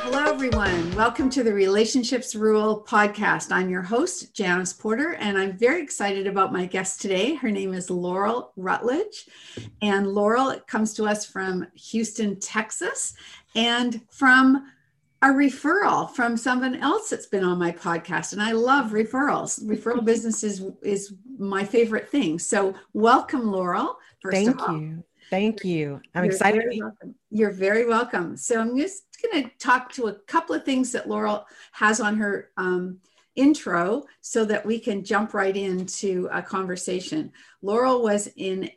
Hello, everyone. Welcome to the Relationships Rule Podcast. I'm your host, Janice Porter, and I'm very excited about my guest today. Her name is Laurel Rutledge. And Laurel comes to us from Houston, Texas, and from a referral from someone else that's been on my podcast. And I love referrals. Referral business is my favorite thing. So welcome, Laurel. Thank you. You're excited. You're very welcome. So I'm just going to talk to a couple of things that Laurel has on her intro so that we can jump right into a conversation. Laurel was in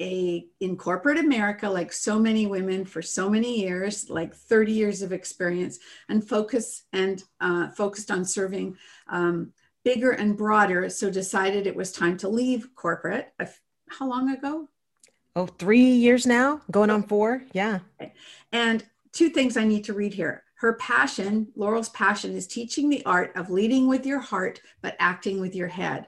corporate America, like so many women, for so many years, like 30 years of experience, and focused on serving bigger and broader. So decided it was time to leave corporate. How long ago? 3 years now, going on 4. Yeah. And 2 things I need to read here. Her passion, Laurel's passion, is teaching the art of leading with your heart, but acting with your head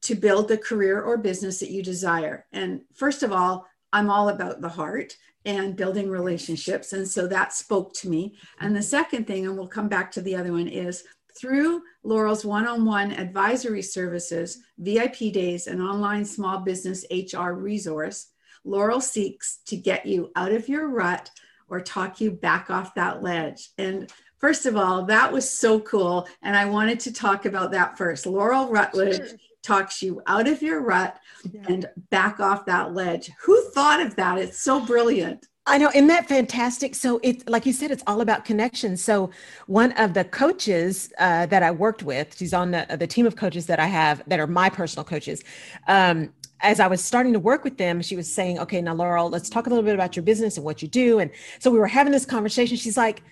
to build the career or business that you desire. And first of all, I'm all about the heart and building relationships. And so that spoke to me. And the second thing, and we'll come back to the other one, is through Laurel's one-on-one advisory services, VIP days, and online small business HR resource, Laurel seeks to get you out of your rut or talk you back off that ledge. And first of all, that was so cool. And I wanted to talk about that first. Laurel Rutledge talks you out of your rut and back off that ledge. Who thought of that? It's so brilliant. I know. Isn't that fantastic? So it's like you said, it's all about connection. So one of the coaches that I worked with, she's on the team of coaches that I have that are my personal coaches. As I was starting to work with them, she was saying, okay, now Laurel, let's talk a little bit about your business and what you do. And so we were having this conversation. She's like,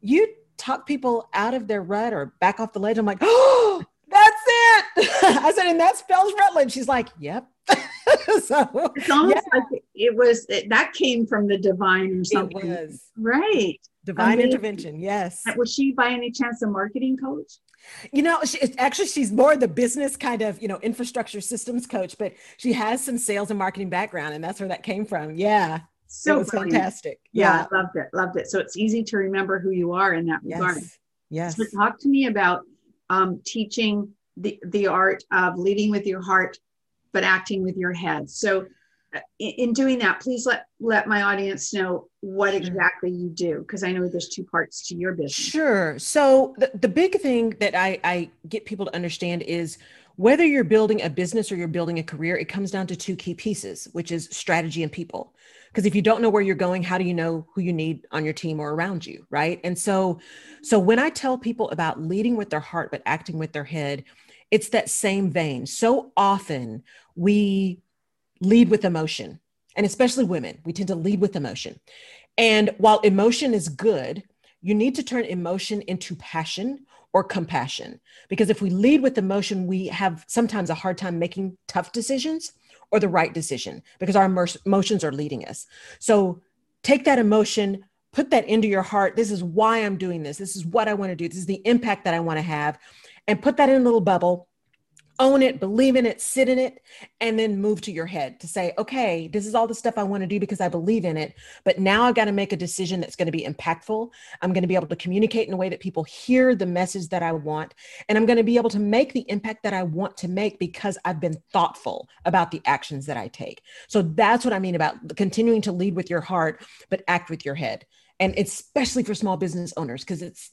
you talk people out of their rut or back off the ledge. I'm like, oh, that's it. I said, and that spells Rutledge. She's like, yep. So it's almost like that came from the divine or something. It was. Right. Divine intervention. Yes. Was she by any chance a marketing coach? You know, she's more the business kind of, infrastructure systems coach, but she has some sales and marketing background, and that's where that came from. Yeah. So it was fantastic. Yeah. I loved it. So it's easy to remember who you are in that regard. Yes. So talk to me about teaching the art of leading with your heart, but acting with your head. So in doing that, please let my audience know what exactly you do, because I know there's 2 parts to your business. Sure. So the big thing that I get people to understand is whether you're building a business or you're building a career, it comes down to 2 key pieces, which is strategy and people. Because if you don't know where you're going, how do you know who you need on your team or around you, right? And so when I tell people about leading with their heart, but acting with their head, it's that same vein. So often we lead with emotion, and especially women, we tend to lead with emotion. And while emotion is good, you need to turn emotion into passion or compassion, because if we lead with emotion, we have sometimes a hard time making tough decisions or the right decision because our emotions are leading us. So take that emotion, put that into your heart. This is why I'm doing this. This is what I want to do. This is the impact that I want to have, and put that in a little bubble, own it, believe in it, sit in it, and then move to your head to say, okay, this is all the stuff I want to do because I believe in it, but now I've got to make a decision that's going to be impactful. I'm going to be able to communicate in a way that people hear the message that I want, and I'm going to be able to make the impact that I want to make because I've been thoughtful about the actions that I take. So that's what I mean about continuing to lead with your heart, but act with your head. And especially for small business owners, because it's,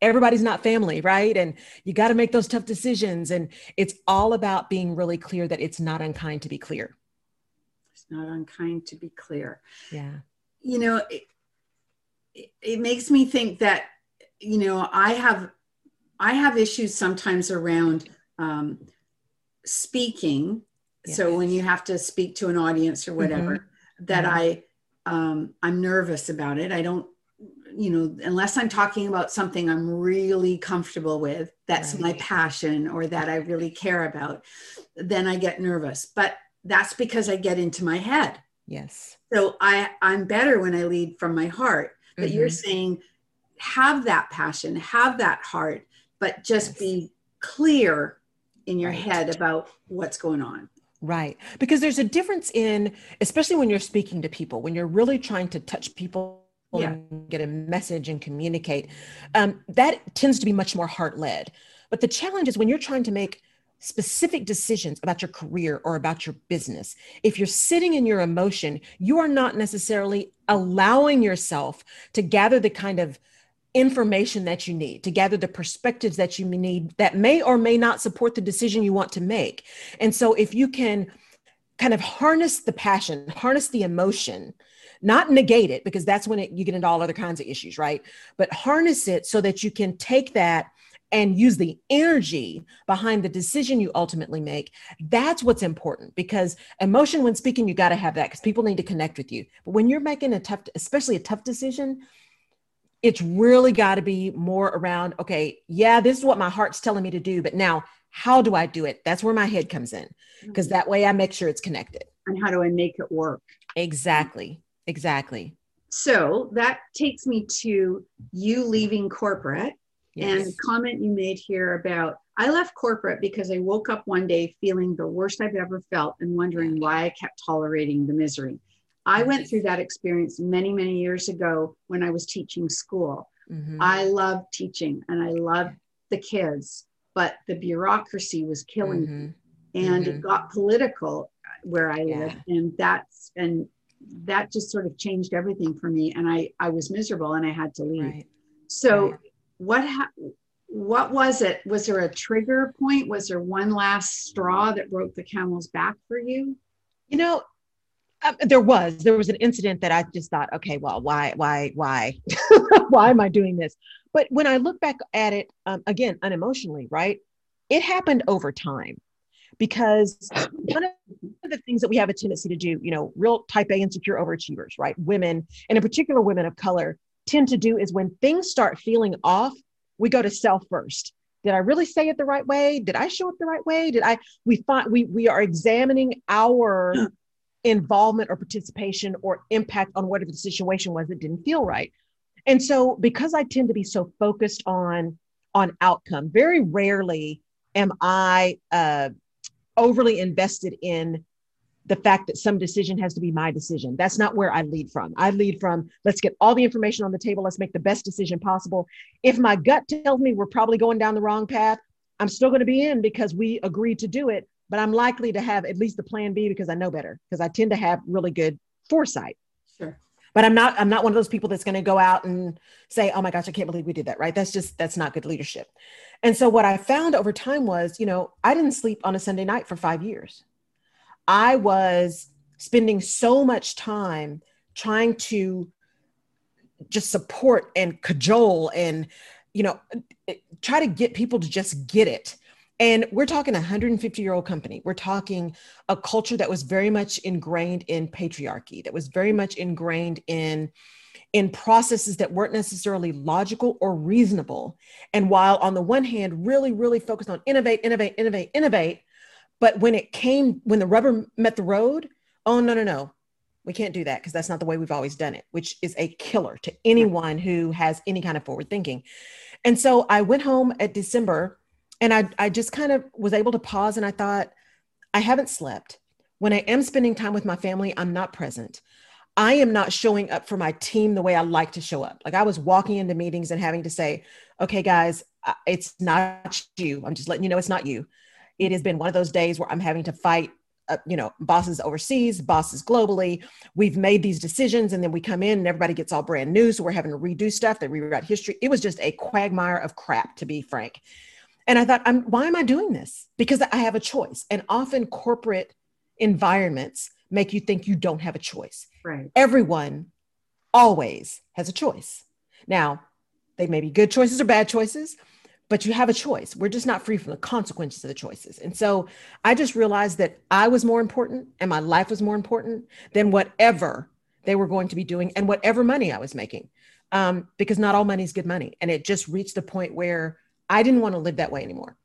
everybody's not family, right? And you got to make those tough decisions. And it's all about being really clear that it's not unkind to be clear. It's not unkind to be clear. Yeah. It makes me think that, I have issues sometimes around speaking. Yes. So when you have to speak to an audience or whatever, I'm nervous about it. I don't you know, unless I'm talking about something I'm really comfortable with, that's right. my passion or that I really care about, then I get nervous. But that's because I get into my head. Yes. So I'm better when I lead from my heart. But mm-hmm. you're saying, have that passion, have that heart, but just yes. be clear in your right. head about what's going on. Right. Because there's a difference in, especially when you're speaking to people, when you're really trying to touch people yeah. and get a message and communicate, that tends to be much more heart-led. But the challenge is when you're trying to make specific decisions about your career or about your business, if you're sitting in your emotion, you are not necessarily allowing yourself to gather the kind of information that you need, to gather the perspectives that you need that may or may not support the decision you want to make. And so if you can kind of harness the passion, harness the emotion, not negate it, because that's when you get into all other kinds of issues, right? But harness it so that you can take that and use the energy behind the decision you ultimately make. That's what's important, because emotion when speaking, you got to have that because people need to connect with you. But when you're making a tough, especially a tough decision, it's really got to be more around, okay, yeah, this is what my heart's telling me to do, but now how do I do it? That's where my head comes in, because that way I make sure it's connected. And how do I make it work? Exactly. Exactly. So that takes me to you leaving corporate. Yes. And a comment you made here about, I left corporate because I woke up one day feeling the worst I've ever felt and wondering why I kept tolerating the misery. I went through that experience many, many years ago when I was teaching school. Mm-hmm. I loved teaching and I loved the kids, but the bureaucracy was killing mm-hmm. me. And mm-hmm. it got political where I live. And that just sort of changed everything for me. And I was miserable and I had to leave. Right. So what was it? Was there a trigger point? Was there one last straw that broke the camel's back for you? You know, there was an incident that I just thought, okay, well, why, why am I doing this? But when I look back at it, again, unemotionally, right? It happened over time, because one of the things that we have a tendency to do, you know, real type A insecure overachievers, right? Women, and in particular, women of color tend to do is when things start feeling off, we go to self first. Did I really say it the right way? Did I show up the right way? We are examining our involvement or participation or impact on whatever the situation was that didn't feel right. And so because I tend to be so focused on outcome, very rarely am I overly invested in the fact that some decision has to be my decision. That's not where I lead from. I lead from, let's get all the information on the table. Let's make the best decision possible. If my gut tells me we're probably going down the wrong path, I'm still going to be in because we agreed to do it. But I'm likely to have at least a plan B because I know better, because I tend to have really good foresight. Sure. But I'm not one of those people that's going to go out and say, oh my gosh, I can't believe we did that. Right. That's not good leadership. And so what I found over time was, you know, I didn't sleep on a Sunday night for 5 years. I was spending so much time trying to just support and cajole and, you know, try to get people to just get it. And we're talking a 150-year-old company. We're talking a culture that was very much ingrained in patriarchy, that was very much ingrained in processes that weren't necessarily logical or reasonable. And while on the one hand, really, really focused on innovate, but when the rubber met the road, oh, no, we can't do that because that's not the way we've always done it, which is a killer to anyone who has any kind of forward thinking. And so I went home at December, and I just kind of was able to pause, and I thought, I haven't slept. When I am spending time with my family, I'm not present. I am not showing up for my team the way I like to show up. Like, I was walking into meetings and having to say, okay, guys, it's not you. I'm just letting you know it's not you. It has been one of those days where I'm having to fight, bosses overseas, bosses globally. We've made these decisions, and then we come in and everybody gets all brand new. So we're having to redo stuff. They rewrite history. It was just a quagmire of crap, to be frank. And I thought, why am I doing this? Because I have a choice. And often corporate environments make you think you don't have a choice. Right. Everyone always has a choice. Now, they may be good choices or bad choices, but you have a choice. We're just not free from the consequences of the choices. And so I just realized that I was more important and my life was more important than whatever they were going to be doing and whatever money I was making. because not all money is good money. And it just reached the point where I didn't want to live that way anymore.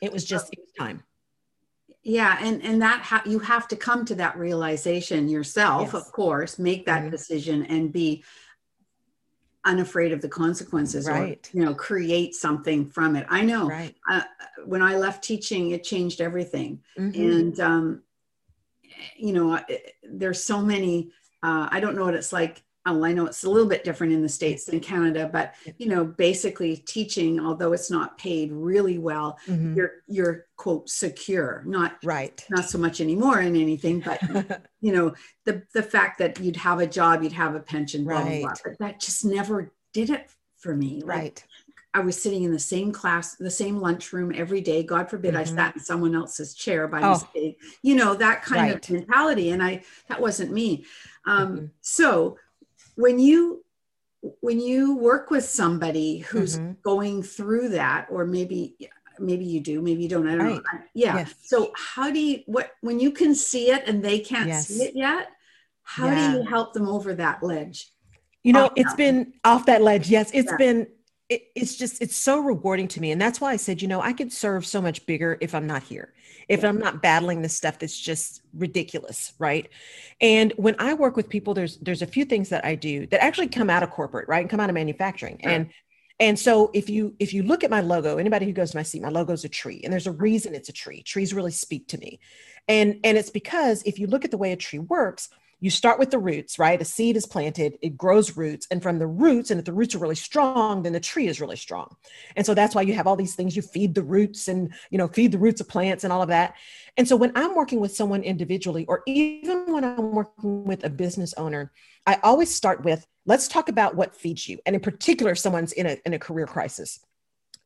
It was just time. Yeah. And that you have to come to that realization yourself, yes. Of course, make that mm-hmm. decision and be unafraid of the consequences, right. Or, you know, create something from it. I know right. When I left teaching, it changed everything. Mm-hmm. And, you know, there's so many, I don't know what it's like. I know it's a little bit different in the States than Canada, but, you know, basically teaching, although it's not paid really well, mm-hmm. you're quote, secure, not right. Not so much anymore in anything, but you know, the fact that you'd have a job, you'd have a pension, blah, right. blah, but that just never did it for me. Like, right. I was sitting in the same class, the same lunchroom every day. God forbid mm-hmm. I sat in someone else's chair by mistake, you know, that kind right. of mentality. And that wasn't me. Mm-hmm. So when you work with somebody who's mm-hmm. going through that, or maybe you do, maybe you don't, I don't right. know. Yeah. Yes. So when you can see it and they can't yes. see it yet, how yeah. do you help them over that ledge? You know, it's been off that ledge. Yes. It's yeah. been, it's so rewarding to me. And that's why I said, you know, I could serve so much bigger if I'm not here, if yeah. I'm not battling this stuff that's just ridiculous, right? And when I work with people, there's a few things that I do that actually come out of corporate, right? And come out of manufacturing. Sure. And so if you look at my logo, anybody who goes to my seat, my logo's a tree. And there's a reason it's a tree. Trees really speak to me. And it's because if you look at the way a tree works, you start with the roots, right? A seed is planted, it grows roots. And from the roots, and if the roots are really strong, then the tree is really strong. And so that's why you have all these things, you feed the roots and, you know, feed the roots of plants and all of that. And so when I'm working with someone individually, or even when I'm working with a business owner, I always start with, let's talk about what feeds you. And in particular, if someone's in a career crisis,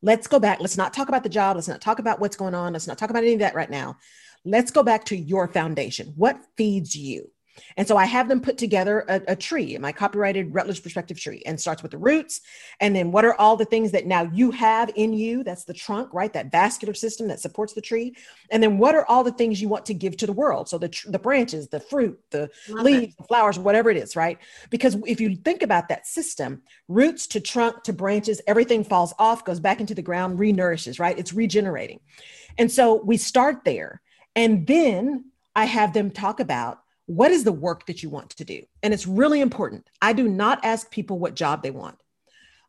let's go back. Let's not talk about the job. Let's not talk about what's going on. Let's not talk about any of that right now. Let's go back to your foundation. What feeds you? And so I have them put together a tree, my copyrighted Rutledge Perspective tree, and starts with the roots. And then what are all the things that now you have in you? That's the trunk, right? That vascular system that supports the tree. And then what are all the things you want to give to the world? So the branches, the fruit, the leaves, the flowers, whatever it is, right? Because if you think about that system, roots to trunk to branches, everything falls off, goes back into the ground, renourishes, right? It's regenerating. And so we start there. And then I have them talk about, what is the work that you want to do? And it's really important. I do not ask people what job they want.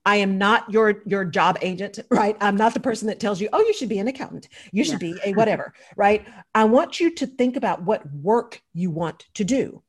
I am not your job agent, right? I'm not the person that tells you, oh, you should be an accountant. You should be a whatever, right? I want you to think about what work you want to do.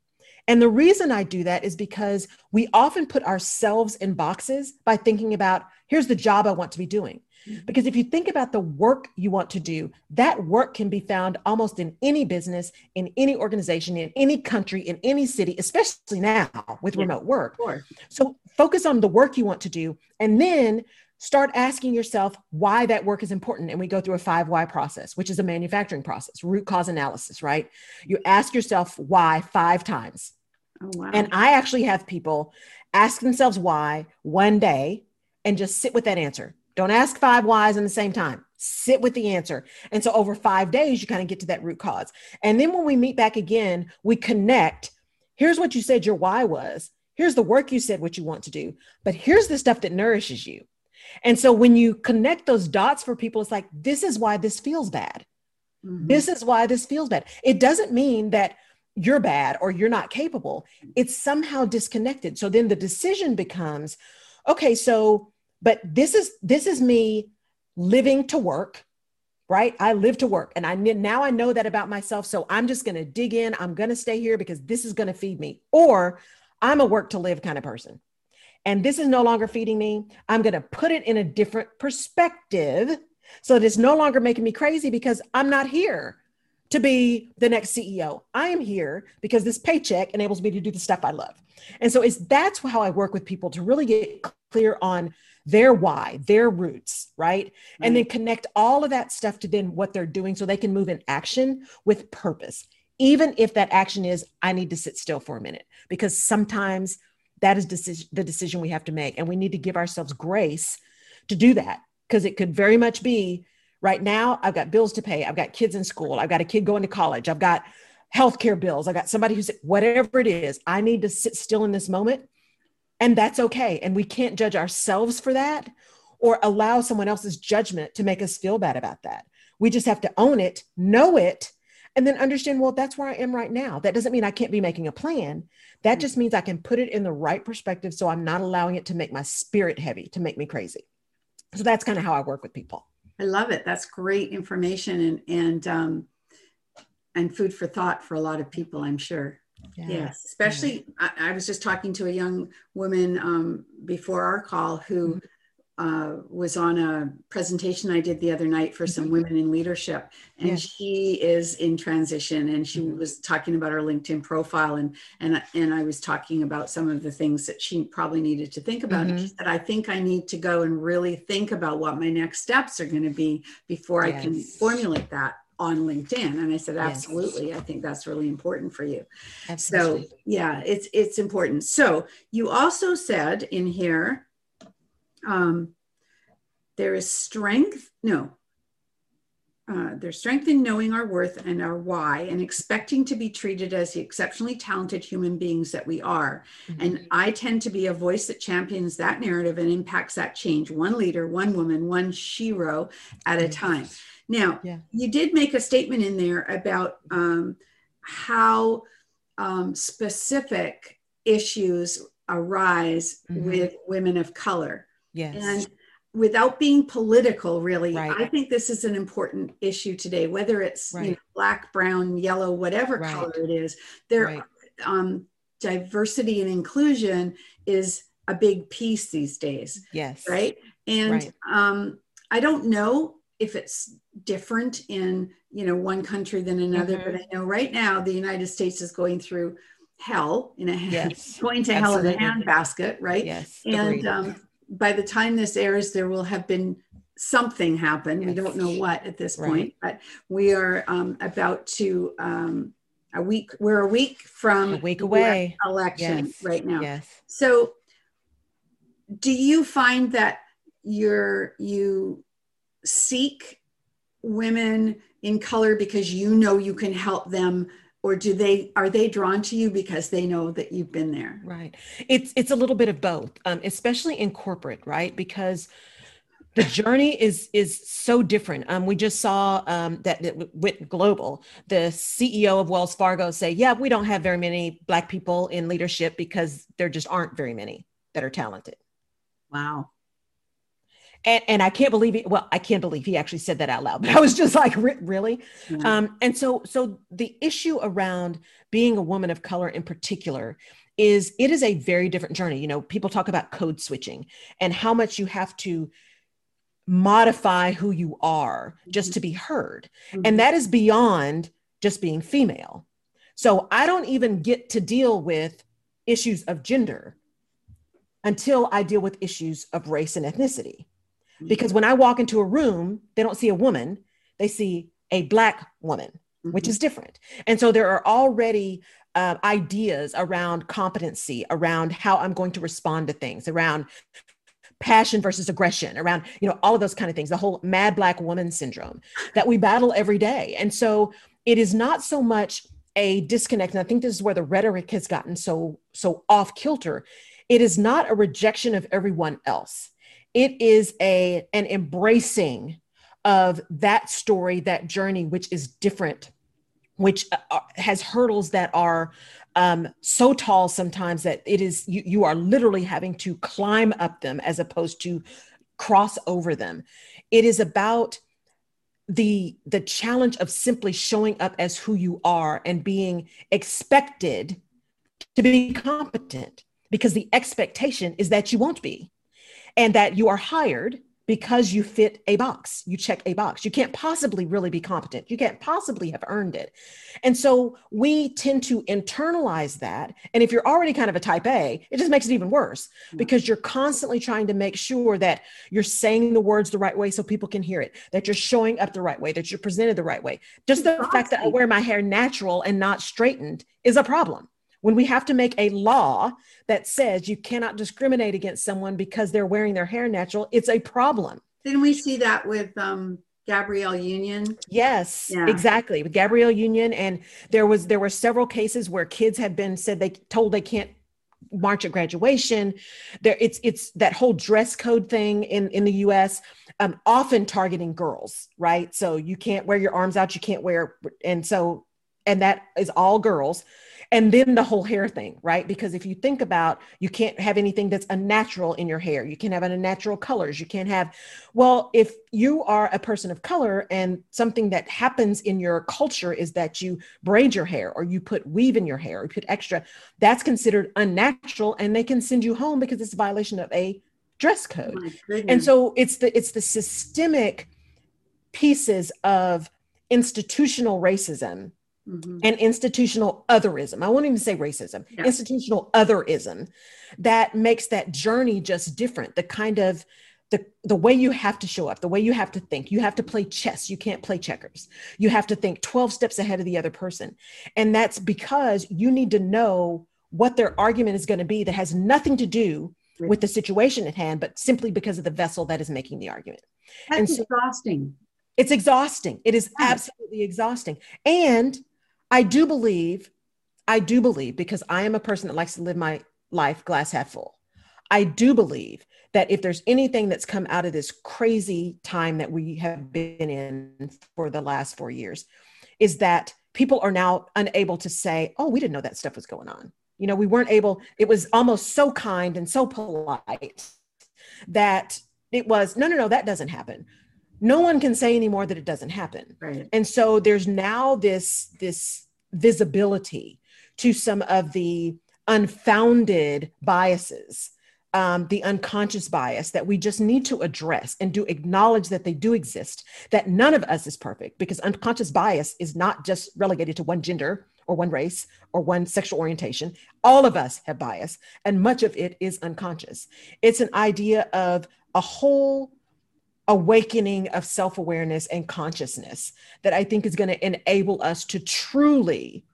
And the reason I do that is because we often put ourselves in boxes by thinking about, here's the job I want to be doing. Because if you think about the work you want to do, that work can be found almost in any business, in any organization, in any country, in any city, especially now with remote work. Sure. So focus on the work you want to do, and then start asking yourself why that work is important. And we go through a 5 why process, which is a manufacturing process, root cause analysis, right? You ask yourself why 5 times. Oh, wow. And I actually have people ask themselves why one day and just sit with that answer. Don't ask 5 whys in the same time. Sit with the answer. And so over 5 days, you kind of get to that root cause. And then when we meet back again, we connect. Here's what you said your why was. Here's the work you said what you want to do. But here's the stuff that nourishes you. And so when you connect those dots for people, it's like, this is why this feels bad. Mm-hmm. This is why this feels bad. It doesn't mean that you're bad or you're not capable. It's somehow disconnected. So then the decision becomes, okay, so but this is me living to work, right? I live to work. And now I know that about myself. So I'm just going to dig in. I'm going to stay here because this is going to feed me. Or I'm a work to live kind of person. And this is no longer feeding me. I'm going to put it in a different perspective so that it's no longer making me crazy, because I'm not here to be the next CEO. I am here because this paycheck enables me to do the stuff I love. And so that's how I work with people, to really get clear on their why, their roots, right? Mm-hmm. And then connect all of that stuff to then what they're doing so they can move in action with purpose. Even if that action is, I need to sit still for a minute, because sometimes that is the decision we have to make. And we need to give ourselves grace to do that, because it could very much be, right now, I've got bills to pay. I've got kids in school. I've got a kid going to college. I've got healthcare bills. I got somebody who's, whatever it is, I need to sit still in this moment And that's okay. And we can't judge ourselves for that or allow someone else's judgment to make us feel bad about that. We just have to own it, know it, and then understand, well, that's where I am right now. That doesn't mean I can't be making a plan. That just means I can put it in the right perspective so I'm not allowing it to make my spirit heavy, to make me crazy. So that's kind of how I work with people. I love it. That's great information and food for thought for a lot of people, I'm sure. Yes. Yes. Especially, yes. I was just talking to a young woman before our call who was on a presentation I did the other night for some women in leadership. And yes. She is in transition, and she was talking about her LinkedIn profile. And I was talking about some of the things that she probably needed to think about. And she said, I think I need to go and really think about what my next steps are going to be before yes. I can formulate that on LinkedIn. And I said, absolutely. Yes. I think that's really important for you. Absolutely. So yeah, it's important. So you also said in here, there's strength in knowing our worth and our why and expecting to be treated as the exceptionally talented human beings that we are. Mm-hmm. And I tend to be a voice that champions that narrative and impacts that change. One leader, one woman, one shero at a time. Now, you did make a statement in there about how specific issues arise with women of color. Yes. And without being political, really, I think this is an important issue today, whether it's you know, black, brown, yellow, whatever color it is. Diversity and inclusion is a big piece these days. Yes. Right. And I don't know if it's different in, you know, one country than another, but I know right now the United States is going through hell in a going to hell in a handbasket, right? Yes. And by the time this airs, there will have been something happen. Yes. We don't know what at this point, but we are about to we're a week from a week away election right now. Yes. So, do you find that you seek women in color because you know you can help them, or are they drawn to you because they know that you've been there? Right. It's a little bit of both, especially in corporate, right? Because the journey is so different. We just saw that it went global. The CEO of Wells Fargo say, yeah, we don't have very many Black people in leadership because there just aren't very many that are talented. Wow. And I can't believe I can't believe he actually said that out loud, but I was just like, really? Mm-hmm. And so the issue around being a woman of color in particular is it is a very different journey. You know, people talk about code switching and how much you have to modify who you are just to be heard. Mm-hmm. And that is beyond just being female. So I don't even get to deal with issues of gender until I deal with issues of race and ethnicity. Because when I walk into a room, they don't see a woman, they see a Black woman, which is different. And so there are already ideas around competency, around how I'm going to respond to things, around passion versus aggression, around, you know, all of those kind of things, the whole mad Black woman syndrome that we battle every day. And so it is not so much a disconnect. And I think this is where the rhetoric has gotten so off kilter. It is not a rejection of everyone else. It is an embracing of that story, that journey, which is different, which has hurdles that are so tall sometimes that it is, you are literally having to climb up them as opposed to cross over them. It is about the challenge of simply showing up as who you are and being expected to be competent, because the expectation is that you won't be. And that you are hired because you fit a box, you check a box. You can't possibly really be competent. You can't possibly have earned it. And so we tend to internalize that. And if you're already kind of a type A, it just makes it even worse because you're constantly trying to make sure that you're saying the words the right way so people can hear it, that you're showing up the right way, that you're presented the right way. Just the fact that I wear my hair natural and not straightened is a problem. When we have to make a law that says you cannot discriminate against someone because they're wearing their hair natural, it's a problem. Didn't we see that with Gabrielle Union? Yes, exactly. With Gabrielle Union. And there were several cases where kids had been told they can't march at graduation. There, it's that whole dress code thing in the US, often targeting girls, right? So you can't wear your arms out, you can't wear, and that is all girls. And then the whole hair thing, right? Because if you think about, you can't have anything that's unnatural in your hair. You can't have unnatural colors. You can't have, well, if you are a person of color and something that happens in your culture is that you braid your hair or you put weave in your hair or you put extra, that's considered unnatural and they can send you home because it's a violation of a dress code. Oh, and so it's the systemic pieces of institutional racism. Mm-hmm. And institutional otherism. I won't even say racism, yeah. Institutional otherism that makes that journey just different. The kind of the way you have to show up, the way you have to think, you have to play chess. You can't play checkers. You have to think 12 steps ahead of the other person. And that's because you need to know what their argument is going to be that has nothing to do with the situation at hand, but simply because of the vessel that is making the argument. That's exhausting. It's exhausting. It is absolutely exhausting. And I do believe, because I am a person that likes to live my life glass half full. I do believe that if there's anything that's come out of this crazy time that we have been in for the last 4 years, is that people are now unable to say, oh, we didn't know that stuff was going on. You know, we weren't able, it was almost so kind and so polite that it was, no, that doesn't happen. No one can say anymore that it doesn't happen. Right. And so there's now this visibility to some of the unfounded biases, the unconscious bias that we just need to address and do acknowledge that they do exist, that none of us is perfect because unconscious bias is not just relegated to one gender or one race or one sexual orientation. All of us have bias and much of it is unconscious. It's an idea of a whole awakening of self-awareness and consciousness that I think is going to enable us to truly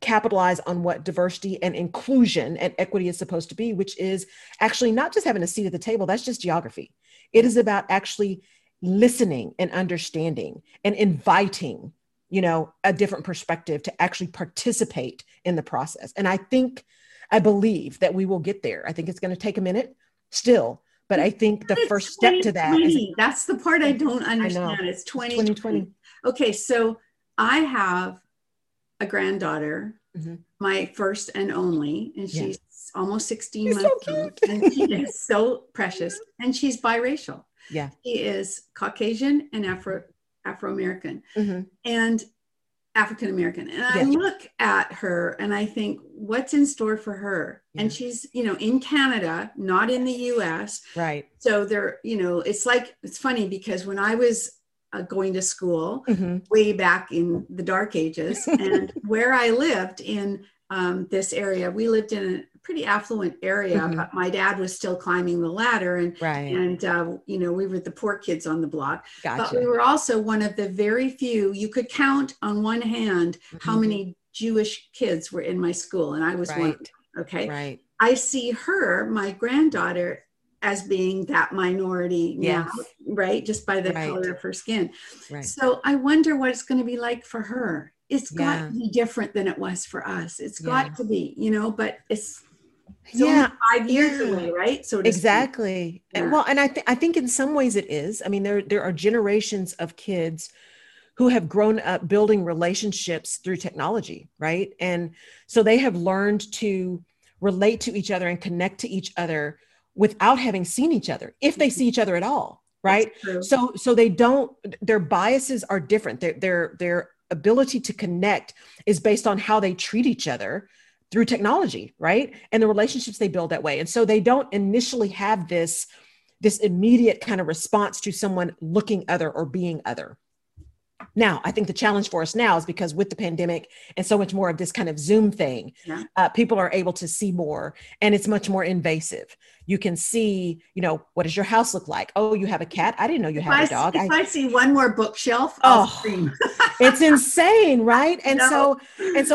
capitalize on what diversity and inclusion and equity is supposed to be, which is actually not just having a seat at the table. That's just geography. It is about actually listening and understanding and inviting, you know, a different perspective to actually participate in the process. And I believe that we will get there. I think it's going to take a minute still. But I think the first step to that is... That's the part I don't understand. It's 2020. Okay, so I have a granddaughter, mm-hmm. my first and only, and she's almost 16 months old. And she is so precious. And she's biracial. Yeah. She is Caucasian and Afro-American mm-hmm. and African-American. And I look at her and I think, what's in store for her? Yeah. And she's, you know, in Canada, not in the US. Right. So they're, you know, it's funny because when I was going to school mm-hmm. way back in the dark ages and where I lived in this area, we lived in a pretty affluent area, mm-hmm. but my dad was still climbing the ladder and you know, we were the poor kids on the block, gotcha. But we were also one of the very few, you could count on one hand mm-hmm. how many Jewish kids were in my school. And I was right. one. Okay. Right. I see her, my granddaughter, as being that minority now, right? Just by the color of her skin. Right. So I wonder what it's going to be like for her. It's got to be different than it was for us. It's got to be, you know, but it's only 5 years away, right? So exactly. Yeah. And, well, and I think in some ways it is. I mean, there are generations of kids who have grown up building relationships through technology, right? And so they have learned to relate to each other and connect to each other without having seen each other, if they see each other at all, right? So they don't, their biases are different. Their ability to connect is based on how they treat each other through technology, right? And the relationships they build that way. And so they don't initially have this immediate kind of response to someone looking other or being other. Now, I think the challenge for us now is because with the pandemic and so much more of this kind of Zoom thing, people are able to see more and it's much more invasive. You can see, you know, what does your house look like? Oh, you have a cat. I didn't know you had a dog. If I see one more bookshelf, I'll scream. It's insane, right? And so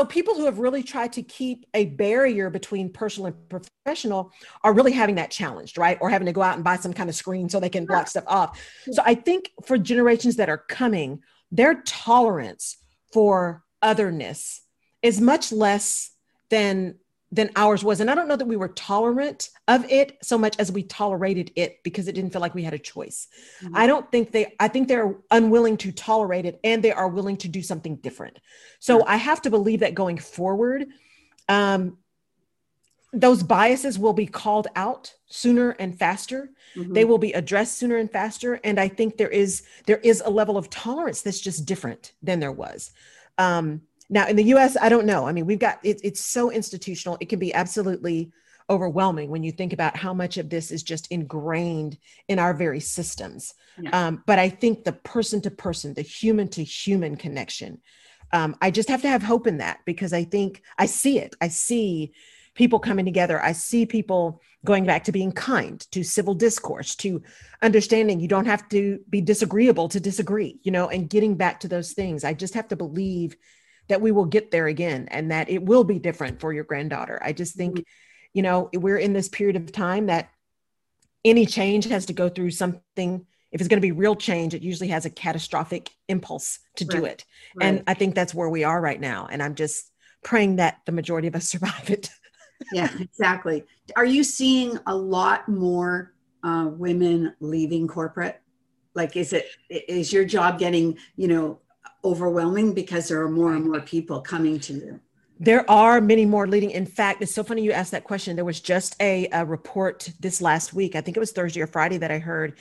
people who have really tried to keep a barrier between personal and professional are really having that challenged, right? Or having to go out and buy some kind of screen so they can block stuff off. So I think for generations that are coming, their tolerance for otherness is much less than than ours was. And I don't know that we were tolerant of it so much as we tolerated it because it didn't feel like we had a choice. Mm-hmm. I think they're unwilling to tolerate it and they are willing to do something different. So I have to believe that going forward, those biases will be called out sooner and faster. Mm-hmm. They will be addressed sooner and faster. And I think there is a level of tolerance that's just different than there was. Now in the US, I don't know. I mean, we've got, it's so institutional. It can be absolutely overwhelming when you think about how much of this is just ingrained in our very systems. Yeah. But I think the person to person, the human to human connection, I just have to have hope in that because I think I see it. I see people coming together. I see people going back to being kind, to civil discourse, to understanding you don't have to be disagreeable to disagree, and getting back to those things. I just have to believe that we will get there again and that it will be different for your granddaughter. I just think, we're in this period of time that any change has to go through something. If it's going to be real change, it usually has a catastrophic impulse to do it. Right. And I think that's where we are right now. And I'm just praying that the majority of us survive it. Yeah, exactly. Are you seeing a lot more women leaving corporate? Like, is your job getting, overwhelming because there are more and more people coming to you? There are many more leading. In fact, it's so funny you asked that question. There was just a report this last week. I think it was Thursday or Friday that I heard.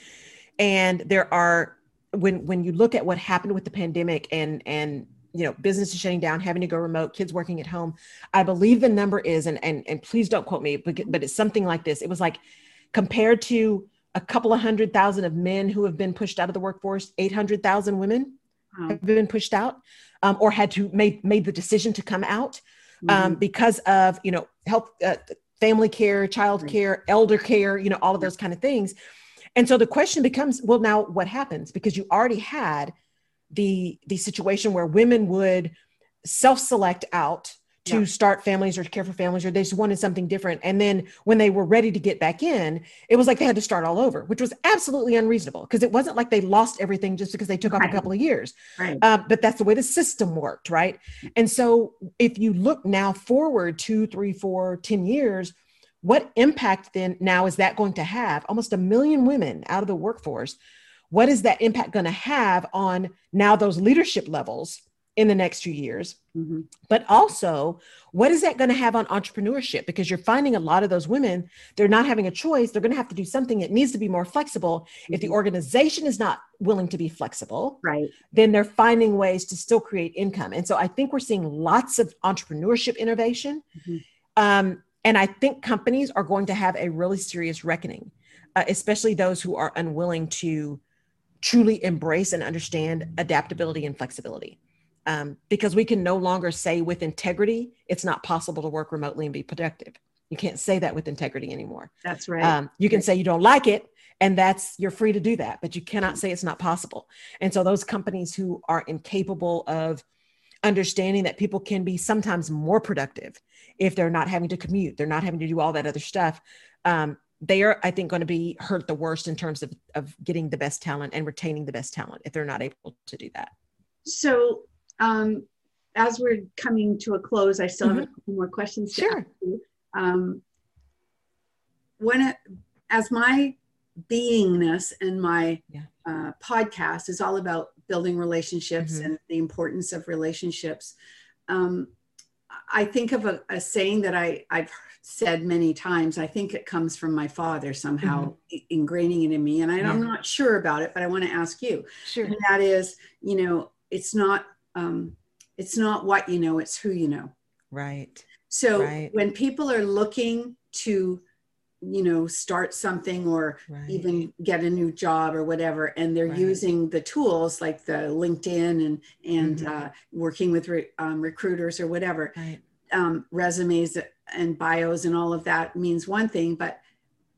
And there are, when you look at what happened with the pandemic and businesses shutting down, having to go remote, kids working at home. I believe the number is, and please don't quote me, but it's something like this. It was like, compared to a couple of 100,000 of men who have been pushed out of the workforce, 800,000 women have been pushed out, or had to made the decision to come out, because of, health, family care, child care, elder care, all of those kind of things. And so the question becomes, well, now what happens? Because you already had the situation where women would self-select out to start families or to care for families, or they just wanted something different. And then when they were ready to get back in, it was like they had to start all over, which was absolutely unreasonable because it wasn't like they lost everything just because they took off a couple of years. Right. But that's the way the system worked, right? And so if you look now forward 2, 3, 4, 10 years, what impact then now is that going to have? Almost 1 million women out of the workforce. What is that impact going to have on now those leadership levels in the next few years? Mm-hmm. But also, what is that going to have on entrepreneurship? Because you're finding a lot of those women, they're not having a choice. They're going to have to do something. It needs to be more flexible. Mm-hmm. If the organization is not willing to be flexible, then they're finding ways to still create income. And so I think we're seeing lots of entrepreneurship innovation. Mm-hmm. And I think companies are going to have a really serious reckoning, especially those who are unwilling to truly embrace and understand adaptability and flexibility. Because we can no longer say with integrity, it's not possible to work remotely and be productive. You can't say that with integrity anymore. That's right. You can say you don't like it and you're free to do that, but you cannot say it's not possible. And so those companies who are incapable of understanding that people can be sometimes more productive if they're not having to commute, they're not having to do all that other stuff, they are, I think, going to be hurt the worst in terms of getting the best talent and retaining the best talent if they're not able to do that. So as we're coming to a close, I still have a couple more questions to ask you. As my beingness and my podcast is all about building relationships and the importance of relationships, I think of a saying that I've said many times. I think it comes from my father somehow, ingraining it in me. And I'm not sure about it, but I want to ask you. Sure. And that is, it's not what you know, it's who you know. Right. So when people are looking to, start something or even get a new job or whatever, and they're using the tools like the LinkedIn and working with recruiters or whatever, resumes and bios and all of that means one thing, but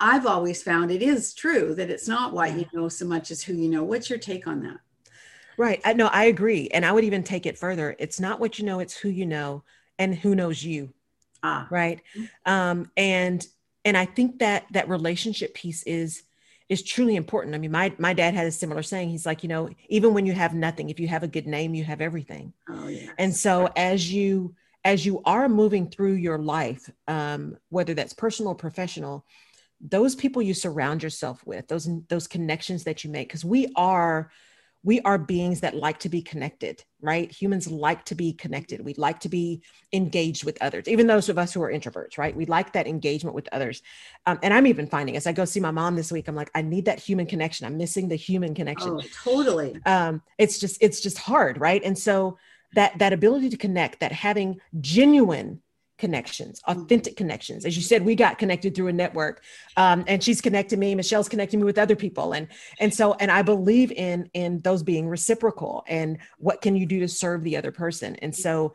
I've always found it is true that it's not what you know so much as who you know. What's your take on that? Right. I agree. And I would even take it further. It's not what you know, it's who you know and who knows you. Ah. Right. And I think that relationship piece is truly important. I mean, my dad had a similar saying. He's like, even when you have nothing, if you have a good name, you have everything. Oh, yes. And so as you as you are moving through your life, whether that's personal or professional, those people you surround yourself with, those connections that you make, because we are beings that like to be connected, right? Humans like to be connected. We like to be engaged with others, even those of us who are introverts, right? We like that engagement with others. And I'm even finding, as I go see my mom this week, I'm like, I need that human connection. I'm missing the human connection. Oh, totally. It's just hard, right? And so that ability to connect, that having genuine connections, authentic connections. As you said, we got connected through a network, and she's connected me. Michelle's connecting me with other people. And so, I believe in those being reciprocal and what can you do to serve the other person? And so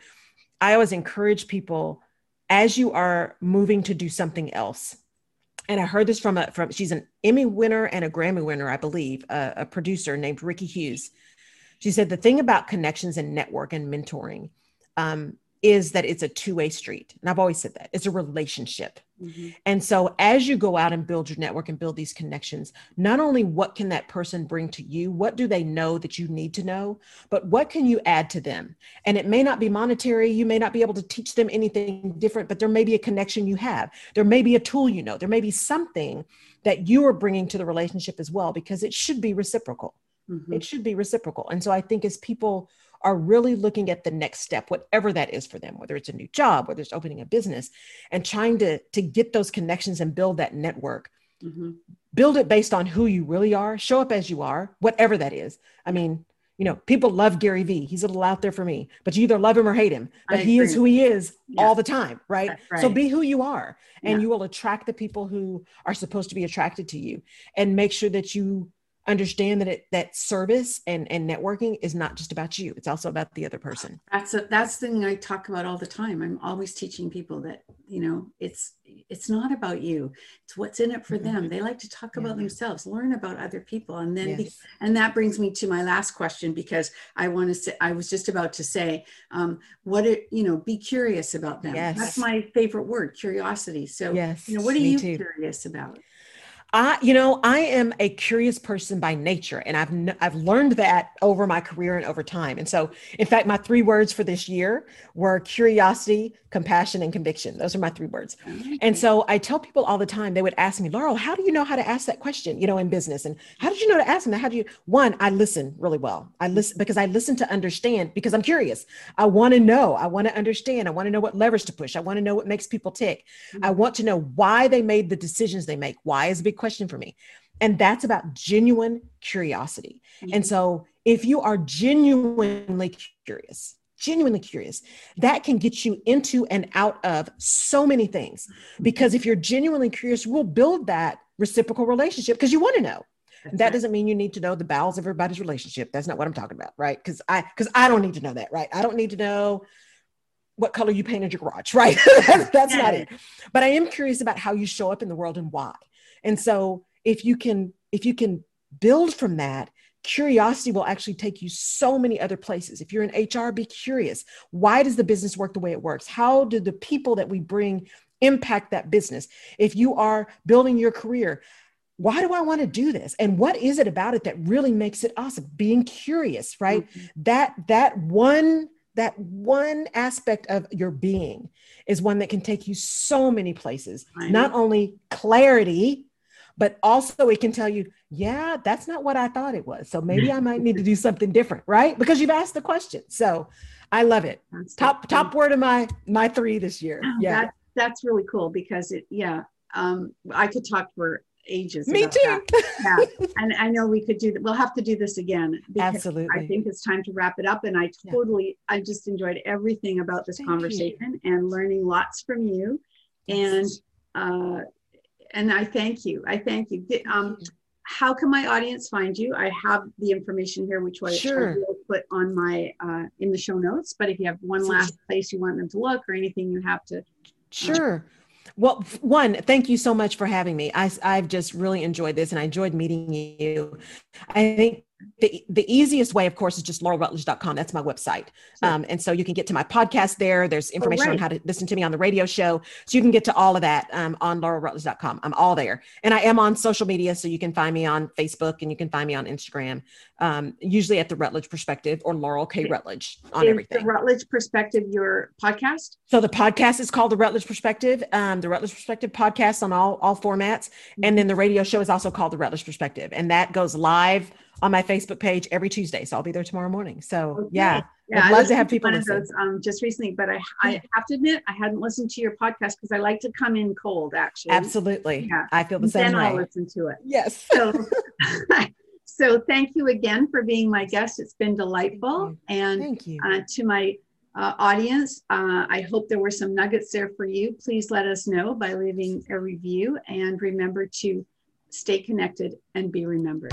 I always encourage people, as you are moving to do something else. And I heard this from she's an Emmy winner and a Grammy winner, I believe, a producer named Ricky Hughes. She said, the thing about connections and network and mentoring, is that it's a two-way street. And I've always said that it's a relationship. Mm-hmm. And so as you go out and build your network and build these connections, not only what can that person bring to you, what do they know that you need to know, but what can you add to them? And it may not be monetary. You may not be able to teach them anything different, but there may be a connection you have. There may be a tool, you know, there may be something that you are bringing to the relationship as well, because it should be reciprocal. Mm-hmm. It should be reciprocal. And so I think as people are really looking at the next step, whatever that is for them, whether it's a new job, whether it's opening a business, and trying to get those connections and build that network, mm-hmm. build it based on who you really are, show up as you are, whatever that is. I mean, you know, people love Gary Vee. He's a little out there for me, but you either love him or hate him, but he is who he is all the time, right? Right? So be who you are, and you will attract the people who are supposed to be attracted to you, and make sure that you understand that that service and networking is not just about you. It's also about the other person. That's the thing I talk about all the time. I'm always teaching people that, you know, it's not about you. It's what's in it for mm-hmm. them. They like to talk about themselves, learn about other people. And then, and that brings me to my last question, because I want to say, I was just about to say, be curious about them. Yes. That's my favorite word, curiosity. So, you know, what are you curious about? I am a curious person by nature, and I've learned that over my career and over time. And so, in fact, my three words for this year were curiosity, compassion, and conviction. Those are my three words. And so I tell people all the time, they would ask me, Laurel, how do you know how to ask that question, you know, in business? And how did you know to ask them that? How do you, I listen really well. I listen because I listen to understand, because I'm curious. I want to know, I want to understand. I want to know what levers to push. I want to know what makes people tick. I want to know why they made the decisions they make. Why is a big question for me. And that's about genuine curiosity. Mm-hmm. And so if you are genuinely curious, that can get you into and out of so many things, because if you're genuinely curious, we'll build that reciprocal relationship, because you want to know. That doesn't mean you need to know the bowels of everybody's relationship. That's not what I'm talking about, right? Because I don't need to know that, right? I don't need to know what color you painted your garage, right? That's not it. But I am curious about how you show up in the world and why. And so if you can build from that, curiosity will actually take you so many other places. If you're in HR, be curious. Why does the business work the way it works? How do the people that we bring impact that business? If you are building your career, why do I want to do this? And what is it about it that really makes it awesome? Being curious, right? Mm-hmm. That one aspect of your being is one that can take you so many places, not only clarity, but also it can tell you, yeah, that's not what I thought it was. So maybe I might need to do something different, right? Because you've asked the question. So I love it. That's top word of my three this year. Oh, yeah. That's really cool, because I could talk for ages. Me too. And I know we could do that. We'll have to do this again. Absolutely. I think it's time to wrap it up. And I I just enjoyed everything about this conversation and learning lots from you. Yes. And I thank you. How can my audience find you? I have the information here, which I will put on my in the show notes. But if you have one last place you want them to look, or anything you have to. Sure. Well, thank you so much for having me. I've just really enjoyed this, and I enjoyed meeting you. I think The easiest way, of course, is just laurelrutledge.com. That's my website. Sure. And so you can get to my podcast there. There's information on how to listen to me on the radio show. So you can get to all of that on laurelrutledge.com. I'm all there. And I am on social media. So you can find me on Facebook and you can find me on Instagram, usually at The Rutledge Perspective or Laurel K. Rutledge on everything. The Rutledge Perspective, your podcast? So the podcast is called The Rutledge Perspective, The Rutledge Perspective podcast on all formats. Mm-hmm. And then the radio show is also called The Rutledge Perspective. And that goes live on my Facebook page every Tuesday. So I'll be there tomorrow morning. So I'd love to have people listen. Those, just recently, but I have to admit, I hadn't listened to your podcast because I like to come in cold, actually. Absolutely. Yeah. I feel the same way. Then I'll listen to it. Yes. So thank you again for being my guest. It's been delightful. And thank you. To my audience, I hope there were some nuggets there for you. Please let us know by leaving a review, and remember to stay connected and be remembered.